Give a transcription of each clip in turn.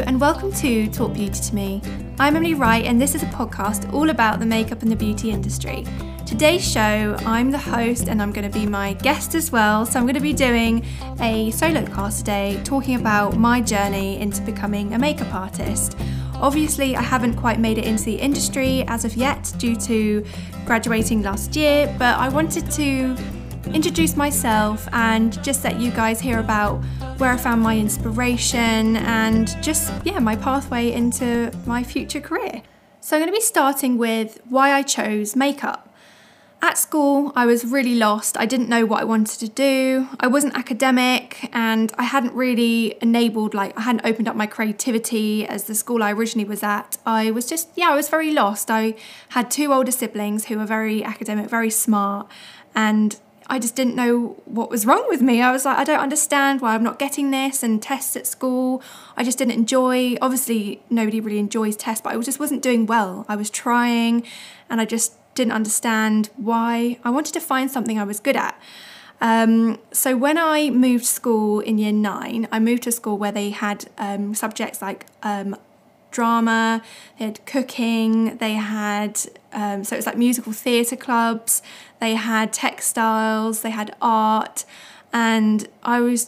and welcome to Talk Beauty to Me. I'm Emily Wright and this is a podcast all about the makeup and the beauty industry. Today's show, I'm the host and I'm going to be my guest as well, so I'm going to be doing a solo cast today talking about my journey into becoming a makeup artist. Obviously, I haven't quite made it into the industry as of yet due to graduating last year, but I wanted to introduce myself and just let you guys hear about where I found my inspiration and just, my pathway into my future career. So I'm going to be starting with why I chose makeup. At school, I was really lost. I didn't know what I wanted to do. I wasn't academic and I hadn't really opened up my creativity as the school I originally was at. I was very lost. I had two older siblings who were very academic, very smart, and I just didn't know what was wrong with me. I was like, I don't understand why I'm not getting this, and tests at school, I just didn't enjoy. Obviously, nobody really enjoys tests, but I just wasn't doing well. I was trying and I just didn't understand why. I wanted to find something I was good at. So when I moved school in year 9, I moved to a school where they had subjects like drama, they had cooking, they had, so it was like musical theatre clubs, they had textiles, they had art, and I was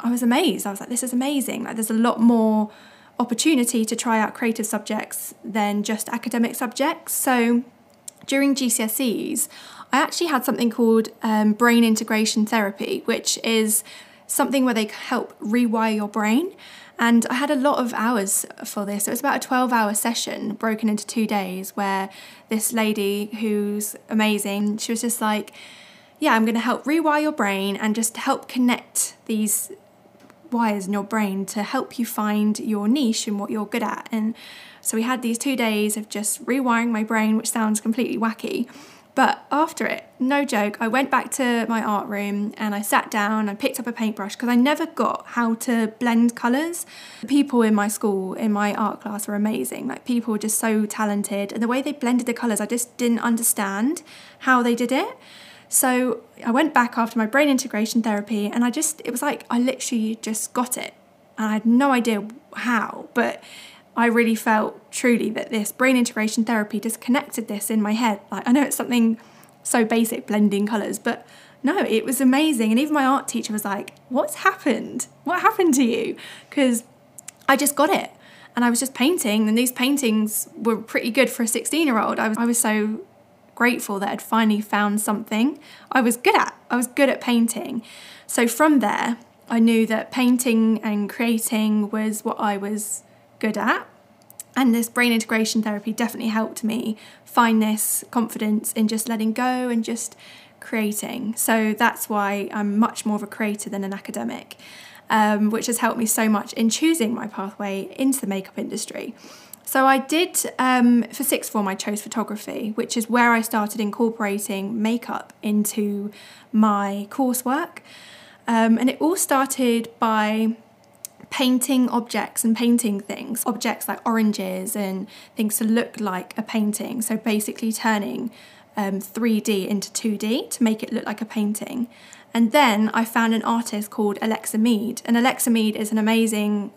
amazed. I was like, this is amazing. Like, there's a lot more opportunity to try out creative subjects than just academic subjects. So during GCSEs, I actually had something called brain integration therapy, which is something where they help rewire your brain. And I had a lot of hours for this. It was about a 12-hour session broken into 2 days where this lady who's amazing, she was just like, yeah, I'm going to help rewire your brain and just help connect these wires in your brain to help you find your niche and what you're good at. And so we had these 2 days of just rewiring my brain, which sounds completely wacky. But after it, no joke, I went back to my art room and I sat down, I picked up a paintbrush because I never got how to blend colours. People in my school, in my art class, were amazing. Like, people were just so talented. And the way they blended the colours, I just didn't understand how they did it. So I went back after my brain integration therapy and it was like I literally just got it. And I had no idea how, but I really felt truly that this brain integration therapy just connected this in my head. Like, I know it's something so basic, blending colours, but no, it was amazing. And even my art teacher was like, what's happened? What happened to you? Because I just got it. And I was just painting, and these paintings were pretty good for a 16-year-old. I was so grateful that I'd finally found something I was good at. I was good at painting. So from there, I knew that painting and creating was what I was good at, and this brain integration therapy definitely helped me find this confidence in just letting go and just creating. So that's why I'm much more of a creator than an academic, which has helped me so much in choosing my pathway into the makeup industry. So I did, for sixth form, I chose photography, which is where I started incorporating makeup into my coursework, and it all started by painting objects and painting things, objects like oranges and things to look like a painting. So basically turning 3D into 2D to make it look like a painting. And then I found an artist called Alexa Meade. And Alexa Meade is an amazing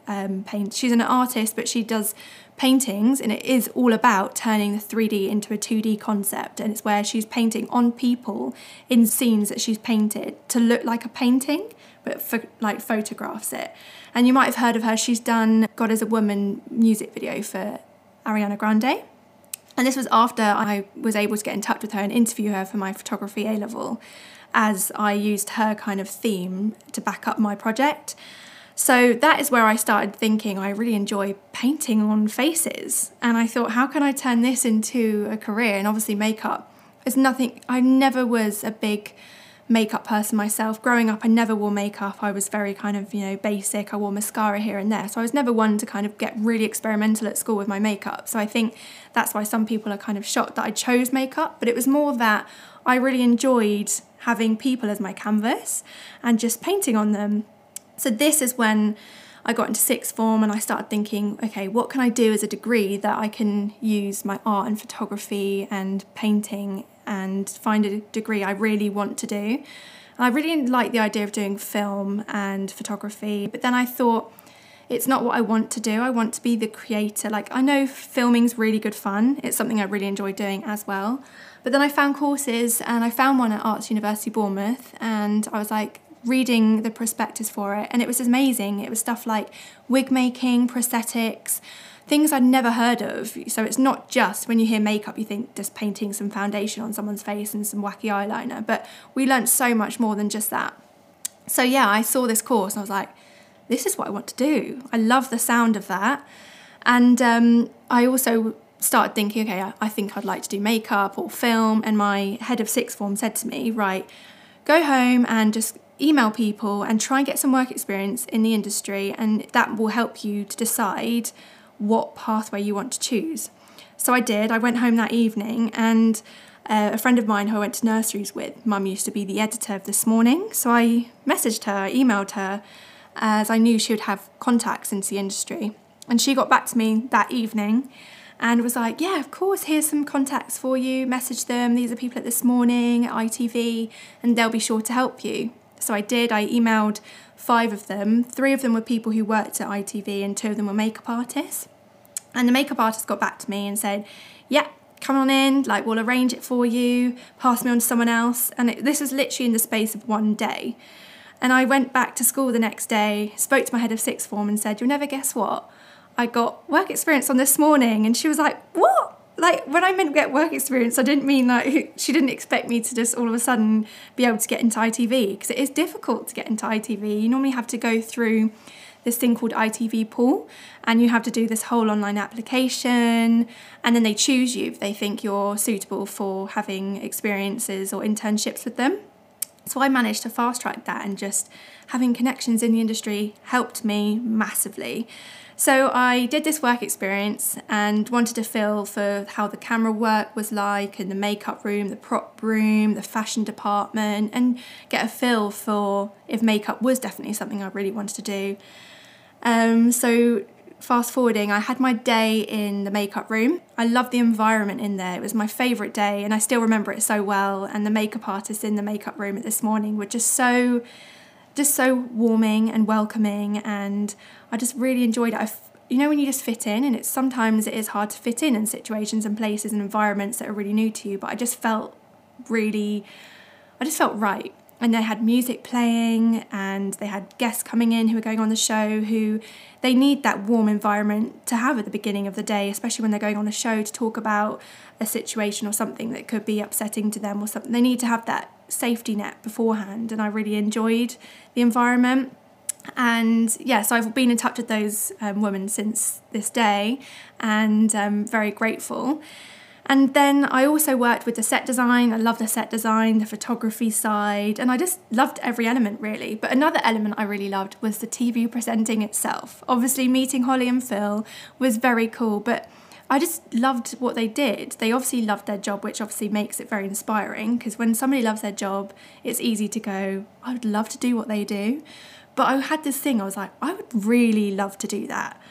painter. She's an artist, but she does paintings, and it is all about turning the 3D into a 2D concept. And it's where she's painting on people in scenes that she's painted to look like a painting, but photographs it. And you might have heard of her. She's done God is a Woman music video for Ariana Grande. And this was after I was able to get in touch with her and interview her for my photography A-level, as I used her kind of theme to back up my project. So that is where I started thinking I really enjoy painting on faces. And I thought, how can I turn this into a career? And obviously makeup is nothing. I never was a big makeup person myself. Growing up, I never wore makeup. I was very kind of, basic. I wore mascara here and there. So I was never one to kind of get really experimental at school with my makeup. So I think that's why some people are kind of shocked that I chose makeup, but it was more that I really enjoyed having people as my canvas and just painting on them. So this is when I got into sixth form and I started thinking, okay, what can I do as a degree that I can use my art and photography and painting and find a degree I really want to do. And I really like the idea of doing film and photography, but then I thought it's not what I want to do. I want to be the creator. Like, I know filming's really good fun. It's something I really enjoy doing as well. But then I found courses, and I found one at Arts University Bournemouth, and I was like reading the prospectus for it, and it was amazing. It was stuff like wig making, prosthetics, things I'd never heard of. So it's not just when you hear makeup, you think just painting some foundation on someone's face and some wacky eyeliner, but we learned so much more than just that. So yeah, I saw this course and I was like, this is what I want to do. I love the sound of that. And I also started thinking, okay, I think I'd like to do makeup or film. And my head of sixth form said to me, right, go home and just email people and try and get some work experience in the industry, and that will help you to decide what pathway you want to choose. So I did. I went home that evening, and a friend of mine who I went to nurseries with, mum used to be the editor of This Morning, so I messaged her, emailed her, as I knew she would have contacts into the industry. And she got back to me that evening and was like, yeah, of course, here's some contacts for you, message them, these are people at This Morning, at ITV, and they'll be sure to help you. So I did. I emailed 5 of them. 3 of them were people who worked at ITV and 2 of them were makeup artists. And the makeup artist got back to me and said, yeah, come on in, like, we'll arrange it for you, pass me on to someone else. And this was literally in the space of one day. And I went back to school the next day, spoke to my head of sixth form and said, you'll never guess what, I got work experience on This Morning. And she was like, what? Like, when I meant get work experience, I didn't mean, like, she didn't expect me to just all of a sudden be able to get into ITV, because it is difficult to get into ITV. You normally have to go through this thing called ITV Pool, and you have to do this whole online application, and then they choose you if they think you're suitable for having experiences or internships with them. So I managed to fast track that, and just having connections in the industry helped me massively. So I did this work experience and wanted a feel for how the camera work was like, and the makeup room, the prop room, the fashion department, and get a feel for if makeup was definitely something I really wanted to do. So fast forwarding, I had my day in the makeup room. I loved the environment in there. It was my favourite day, and I still remember it so well. And the makeup artists in the makeup room at This Morning were just so warming and welcoming, and I just really enjoyed it. You know, when you just fit in, and it's sometimes it is hard to fit in situations and places and environments that are really new to you, but I just felt right. And they had music playing, and they had guests coming in who were going on the show, who they need that warm environment to have at the beginning of the day, especially when they're going on a show to talk about a situation or something that could be upsetting to them or something. They need to have that safety net beforehand, and I really enjoyed the environment. And yeah, so I've been in touch with those women since this day, and I'm very grateful. And then I also worked with the set design. I loved the set design, the photography side, and I just loved every element, really. But another element I really loved was the TV presenting itself. Obviously, meeting Holly and Phil was very cool, but I just loved what they did. They obviously loved their job, which obviously makes it very inspiring, because when somebody loves their job, it's easy to go, I would love to do what they do. But I had this thing, I was like, I would really love to do that.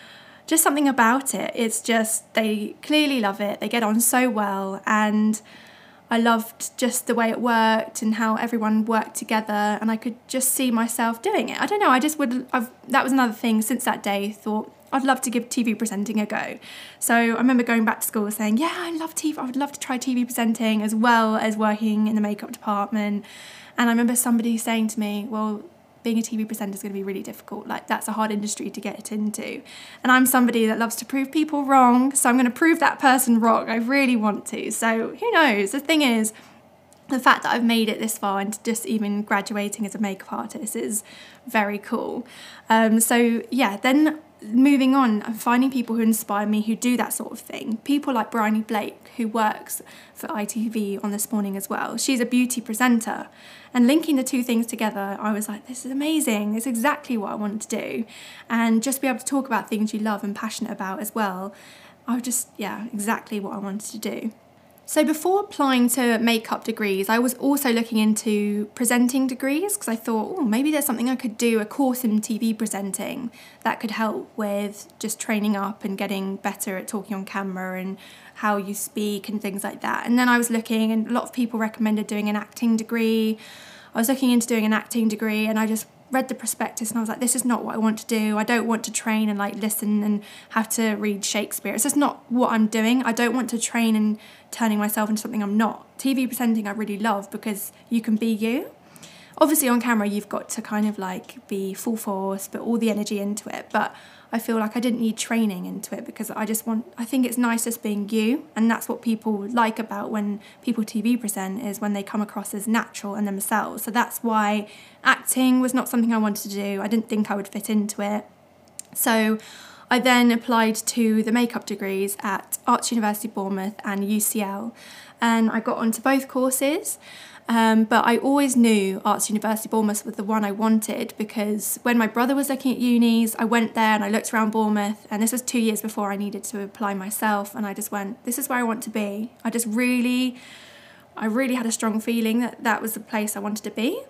Just something about it. It's just, they clearly love it. They get on so well. And I loved just the way it worked and how everyone worked together. And I could just see myself doing it. I don't know. I just would, that was another thing since that day, thought I'd love to give TV presenting a go. So I remember going back to school saying, yeah, I love TV. I would love to try TV presenting as well as working in the makeup department. And I remember somebody saying to me, well, being a TV presenter is going to be really difficult. Like, that's a hard industry to get into. And I'm somebody that loves to prove people wrong, so I'm going to prove that person wrong. I really want to. So who knows? The thing is, the fact that I've made it this far and just even graduating as a makeup artist is very cool. So yeah, then moving on and finding people who inspire me, who do that sort of thing. People like Bryony Blake, who works for ITV on This Morning as well. She's a beauty presenter, and linking the two things together, I was like, this is amazing. It's exactly what I wanted to do. And just be able to talk about things you love and passionate about as well. I was just, yeah, exactly what I wanted to do. So before applying to makeup degrees, I was also looking into presenting degrees, because I thought, oh, maybe there's something I could do, a course in TV presenting that could help with just training up and getting better at talking on camera and how you speak and things like that. And then I was looking, and a lot of people recommended doing an acting degree. I was looking into doing an acting degree, and I just read the prospectus and I was like, this is not what I want to do. I don't want to train and like listen and have to read Shakespeare. It's just not what I'm doing. I don't want to train and turning myself into something I'm not. TV presenting I really love because you can be you. Obviously on camera you've got to kind of like be full force, put all the energy into it, but I feel like I didn't need training into it because I think it's nice just being you, and that's what people like about when people TV present is when they come across as natural and themselves. So that's why acting was not something I wanted to do. I didn't think I would fit into it. So I then applied to the makeup degrees at Arts University Bournemouth and UCL, and I got onto both courses. But I always knew Arts University Bournemouth was the one I wanted because when my brother was looking at unis, I went there and I looked around Bournemouth, and this was 2 years before I needed to apply myself, and I just went, this is where I want to be. I really had a strong feeling that that was the place I wanted to be.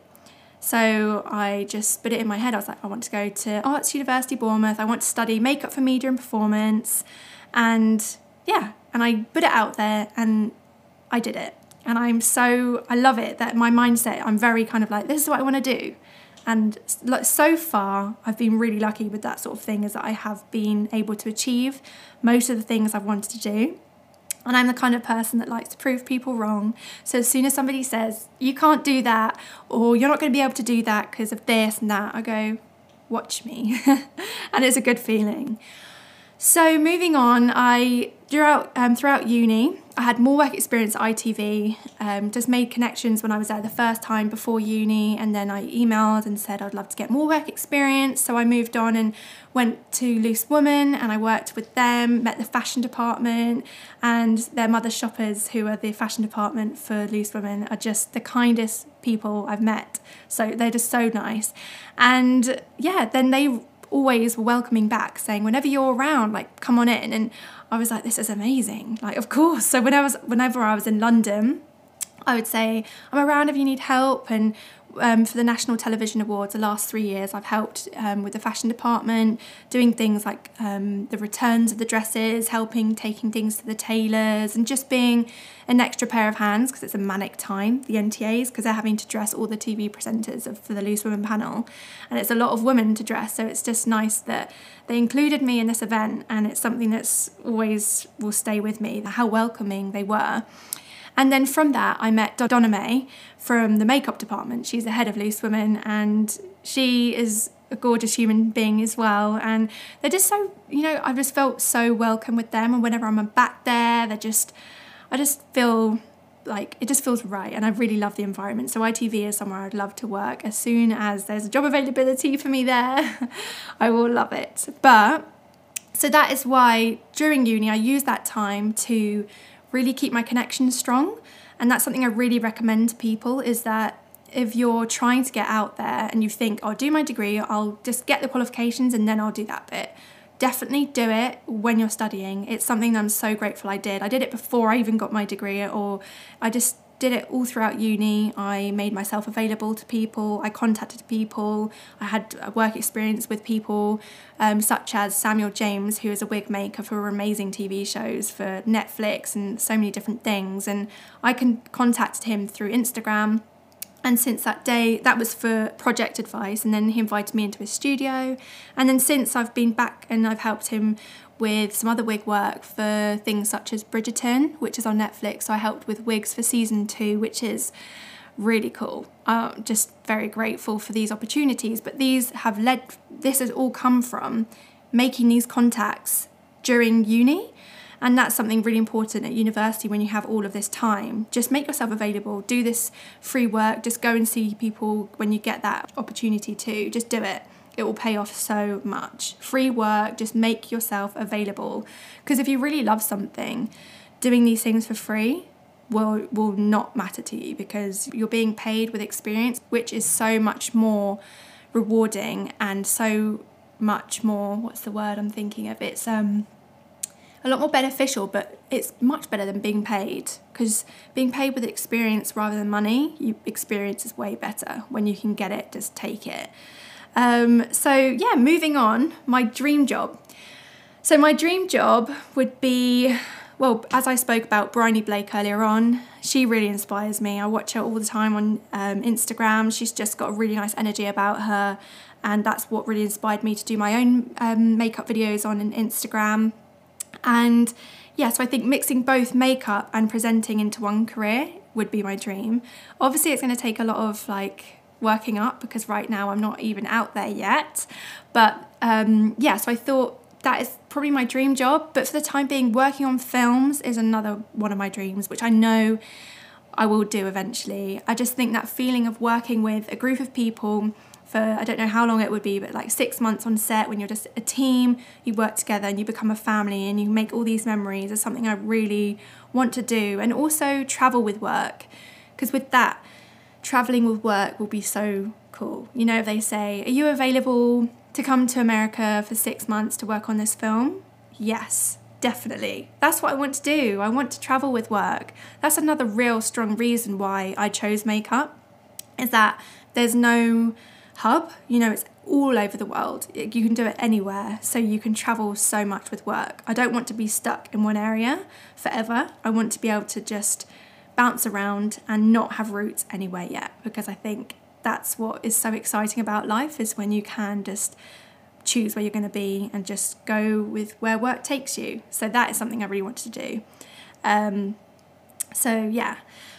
So I just put it in my head. I was like, I want to go to Arts University Bournemouth. I want to study makeup for media and performance. And yeah, and I put it out there and I did it. And I love it that my mindset, I'm very kind of like, this is what I want to do. And so far, I've been really lucky with that sort of thing, is that I have been able to achieve most of the things I've wanted to do. And I'm the kind of person that likes to prove people wrong. So as soon as somebody says, you can't do that, or you're not going to be able to do that because of this and that, I go, watch me. And it's a good feeling. So moving on, throughout uni, I had more work experience at ITV, just made connections when I was there the first time before uni, and then I emailed and said I'd love to get more work experience. So I moved on and went to Loose Women, and I worked with them, met the fashion department, and their mother shoppers, who are the fashion department for Loose Women, are just the kindest people I've met. So they're just so nice. And yeah, then they always welcoming back, saying whenever you're around, like, come on in. And I was like, this is amazing, like, of course. So whenever I was in London, I would say, I'm around if you need help. And for the National Television Awards, the last 3 years, I've helped with the fashion department, doing things like the returns of the dresses, helping taking things to the tailors, and just being an extra pair of hands, because it's a manic time, the NTAs, because they're having to dress all the TV presenters for the Loose Women panel, and it's a lot of women to dress. So it's just nice that they included me in this event, and it's something that's always will stay with me, how welcoming they were. And then from that, I met Donna May from the makeup department. She's the head of Loose Women, and she is a gorgeous human being as well. And they're just so, I just felt so welcome with them. And whenever I'm back there, I just feel like it just feels right. And I really love the environment. So ITV is somewhere I'd love to work. As soon as there's a job availability for me there, I will love it. So that is why during uni, I used that time to really keep my connections strong. And that's something I really recommend to people, is that if you're trying to get out there and you think, I'll do my degree, I'll just get the qualifications and then I'll do that bit. Definitely do it when you're studying. It's something that I'm so grateful I did. I did it before I even got my degree, or I just did it all throughout uni. I made myself available to people. I contacted people. I had work experience with people such as Samuel James, who is a wig maker for amazing TV shows for Netflix and so many different things. And I contacted him through Instagram. And since that day, that was for project advice. And then he invited me into his studio. And then since I've been back and I've helped him with some other wig work for things such as Bridgerton, which is on Netflix. So I helped with wigs for season 2, which is really cool. I'm just very grateful for these opportunities, but this has all come from making these contacts during uni. And that's something really important at university when you have all of this time. Just make yourself available, do this free work, just go and see people when you get that opportunity too. Just do it. It will pay off so much. Free work, just make yourself available. Because if you really love something, doing these things for free will not matter to you, because you're being paid with experience, which is so much more rewarding and so much more, what's the word I'm thinking of? It's a lot more beneficial, but it's much better than being paid, because being paid with experience rather than money, experience is way better. When you can get it, just take it. Moving on, my dream job. So my dream job would be Well, as I spoke about Bryony Blake earlier on, she really inspires me. I watch her all the time on Instagram. She's just got a really nice energy about her, and that's what really inspired me to do my own makeup videos on Instagram. And yeah, so I think mixing both makeup and presenting into one career would be my dream. Obviously, it's going to take a lot of like working up, because right now I'm not even out there yet. But yeah, so I thought that is probably my dream job. But for the time being, working on films is another one of my dreams, which I know I will do eventually. I just think that feeling of working with a group of people for, I don't know how long it would be, but like 6 months on set, when you're just a team, you work together and you become a family and you make all these memories, is something I really want to do. And also travel with work, because with that, traveling with work will be so cool. You know, if they say, are you available to come to America for 6 months to work on this film? Yes, definitely. That's what I want to do. I want to travel with work. That's another real strong reason why I chose makeup, is that there's no hub, you know, it's all over the world. You can do it anywhere, so you can travel so much with work. I don't want to be stuck in one area forever. I want to be able to just bounce around and not have roots anywhere yet, because I think that's what is so exciting about life, is when you can just choose where you're going to be and just go with where work takes you. So that is something I really want to do. So yeah,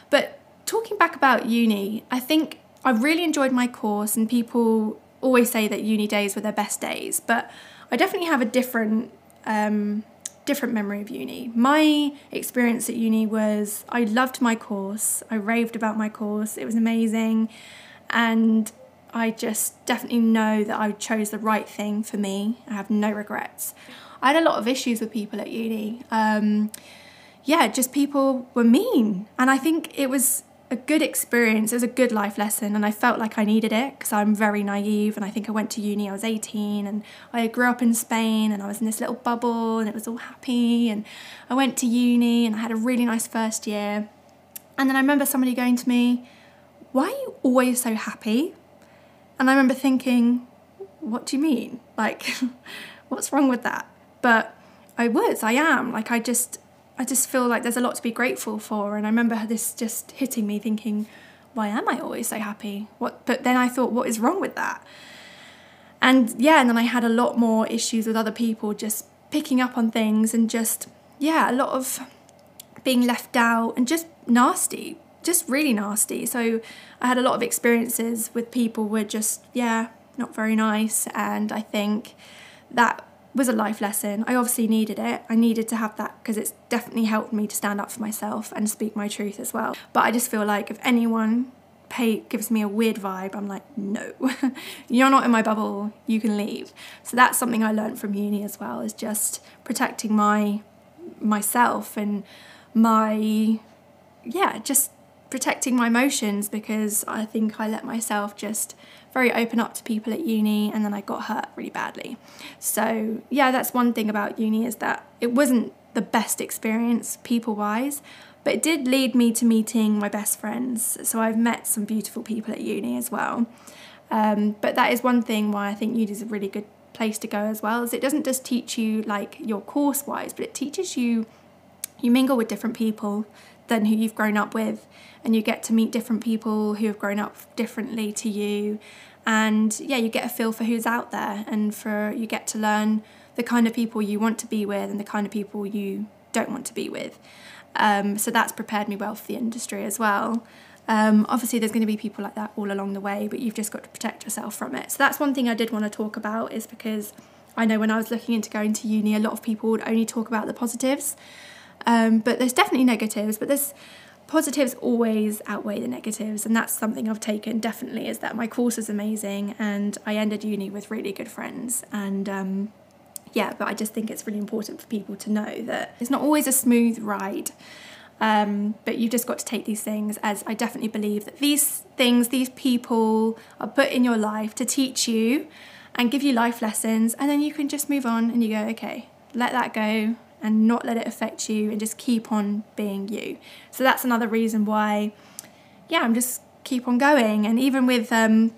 but talking back about uni, I think I really enjoyed my course, and people always say that uni days were their best days, but I definitely have a different memory of uni. My experience at uni was, I loved my course, I raved about my course, it was amazing, and I just definitely know that I chose the right thing for me. I have no regrets. I had a lot of issues with people at uni. Yeah, just people were mean, and I think it was a good experience. It was a good life lesson, and I felt like I needed it, because I'm very naive, and I think I went to uni, I was 18, and I grew up in Spain, and I was in this little bubble, and it was all happy, and I went to uni and I had a really nice first year. And then I remember somebody going to me, why are you always so happy? And I remember thinking, what do you mean? Like, what's wrong with that? But I am. Like, I just feel like there's a lot to be grateful for. And I remember this just hitting me, thinking, why am I always so happy? But then I thought, what is wrong with that? And yeah, and then I had a lot more issues with other people just picking up on things, and just, yeah, a lot of being left out, and just nasty, just really nasty. So I had a lot of experiences with people who were just, yeah, not very nice. And I think that was a life lesson. I obviously needed it. I needed to have that, because it's definitely helped me to stand up for myself and speak my truth as well. But I just feel like if anyone gives me a weird vibe, I'm like, no, you're not in my bubble, you can leave. So that's something I learned from uni as well, is just protecting myself and just protecting my emotions, because I think I let myself just very open up to people at uni, and then I got hurt really badly. So yeah, that's one thing about uni, is that it wasn't the best experience people wise, but it did lead me to meeting my best friends. So I've met some beautiful people at uni as well. But that is one thing why I think uni is a really good place to go as well, is it doesn't just teach you like your course wise, but it teaches you mingle with different people than who you've grown up with, and you get to meet different people who have grown up differently to you, and yeah, you get a feel for who's out there, and you get to learn the kind of people you want to be with and the kind of people you don't want to be with. So that's prepared me well for the industry as well. Obviously there's going to be people like that all along the way, but you've just got to protect yourself from it. So that's one thing I did want to talk about, is because I know when I was looking into going to uni, a lot of people would only talk about the positives. But there's definitely negatives, but there's positives always outweigh the negatives, and that's something I've taken definitely, is that my course is amazing, and I ended uni with really good friends. And yeah, but I just think it's really important for people to know that it's not always a smooth ride, but you've just got to take these things as, I definitely believe that these people are put in your life to teach you and give you life lessons, and then you can just move on and you go, okay, let that go, and not let it affect you, and just keep on being you. So that's another reason why, yeah, I'm just keep on going. And even with lockdown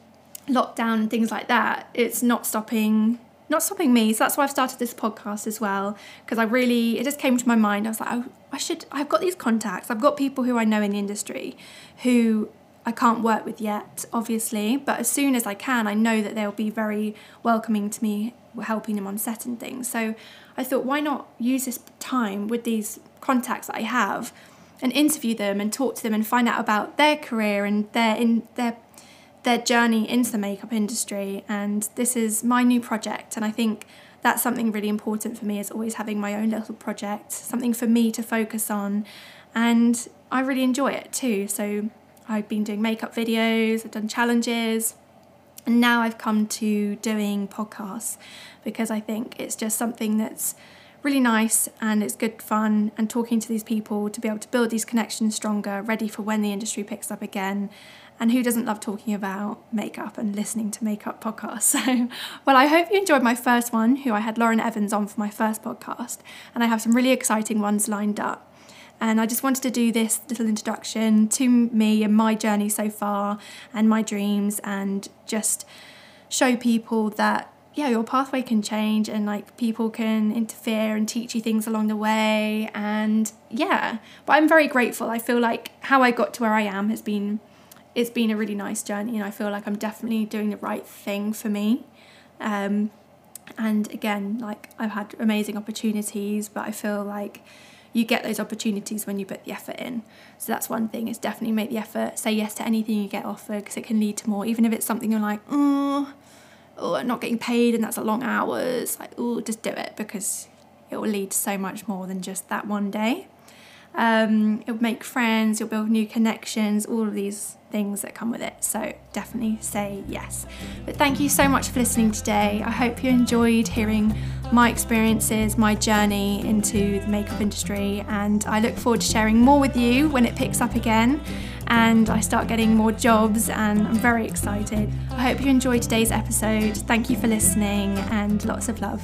and things like that, it's not stopping not stopping me. So that's why I've started this podcast as well, because I really, it just came to my mind. I was like, I've got these contacts. I've got people who I know in the industry who I can't work with yet, obviously, but as soon as I can, I know that they'll be very welcoming to me, helping them on set and things. So I thought, why not use this time with these contacts that I have and interview them and talk to them and find out about their career and their journey into the makeup industry. And this is my new project, and I think that's something really important for me, is always having my own little project, something for me to focus on, and I really enjoy it too. So I've been doing makeup videos, I've done challenges, and now I've come to doing podcasts, because I think it's just something that's really nice and it's good fun, and talking to these people to be able to build these connections stronger, ready for when the industry picks up again. And who doesn't love talking about makeup and listening to makeup podcasts? So, well, I hope you enjoyed my first one, who I had Lauren Evans on for my first podcast, and I have some really exciting ones lined up. And I just wanted to do this little introduction to me and my journey so far and my dreams, and just show people that, yeah, your pathway can change, and like people can interfere and teach you things along the way. And yeah, but I'm very grateful. I feel like how I got to where I am has been, it's been a really nice journey, and I feel like I'm definitely doing the right thing for me. And again, like, I've had amazing opportunities, but I feel like you get those opportunities when you put the effort in. So that's one thing, is definitely make the effort, say yes to anything you get offered, because it can lead to more, even if it's something you're like, I'm not getting paid and that's a long hours, like, just do it, because it will lead to so much more than just that one day. It'll make friends, you'll build new connections, all of these things that come with it. So definitely say yes. But thank you so much for listening today. I hope you enjoyed hearing my experiences, my journey into the makeup industry, and I look forward to sharing more with you when it picks up again and I start getting more jobs, and I'm very excited. I hope you enjoyed today's episode. Thank you for listening, and lots of love.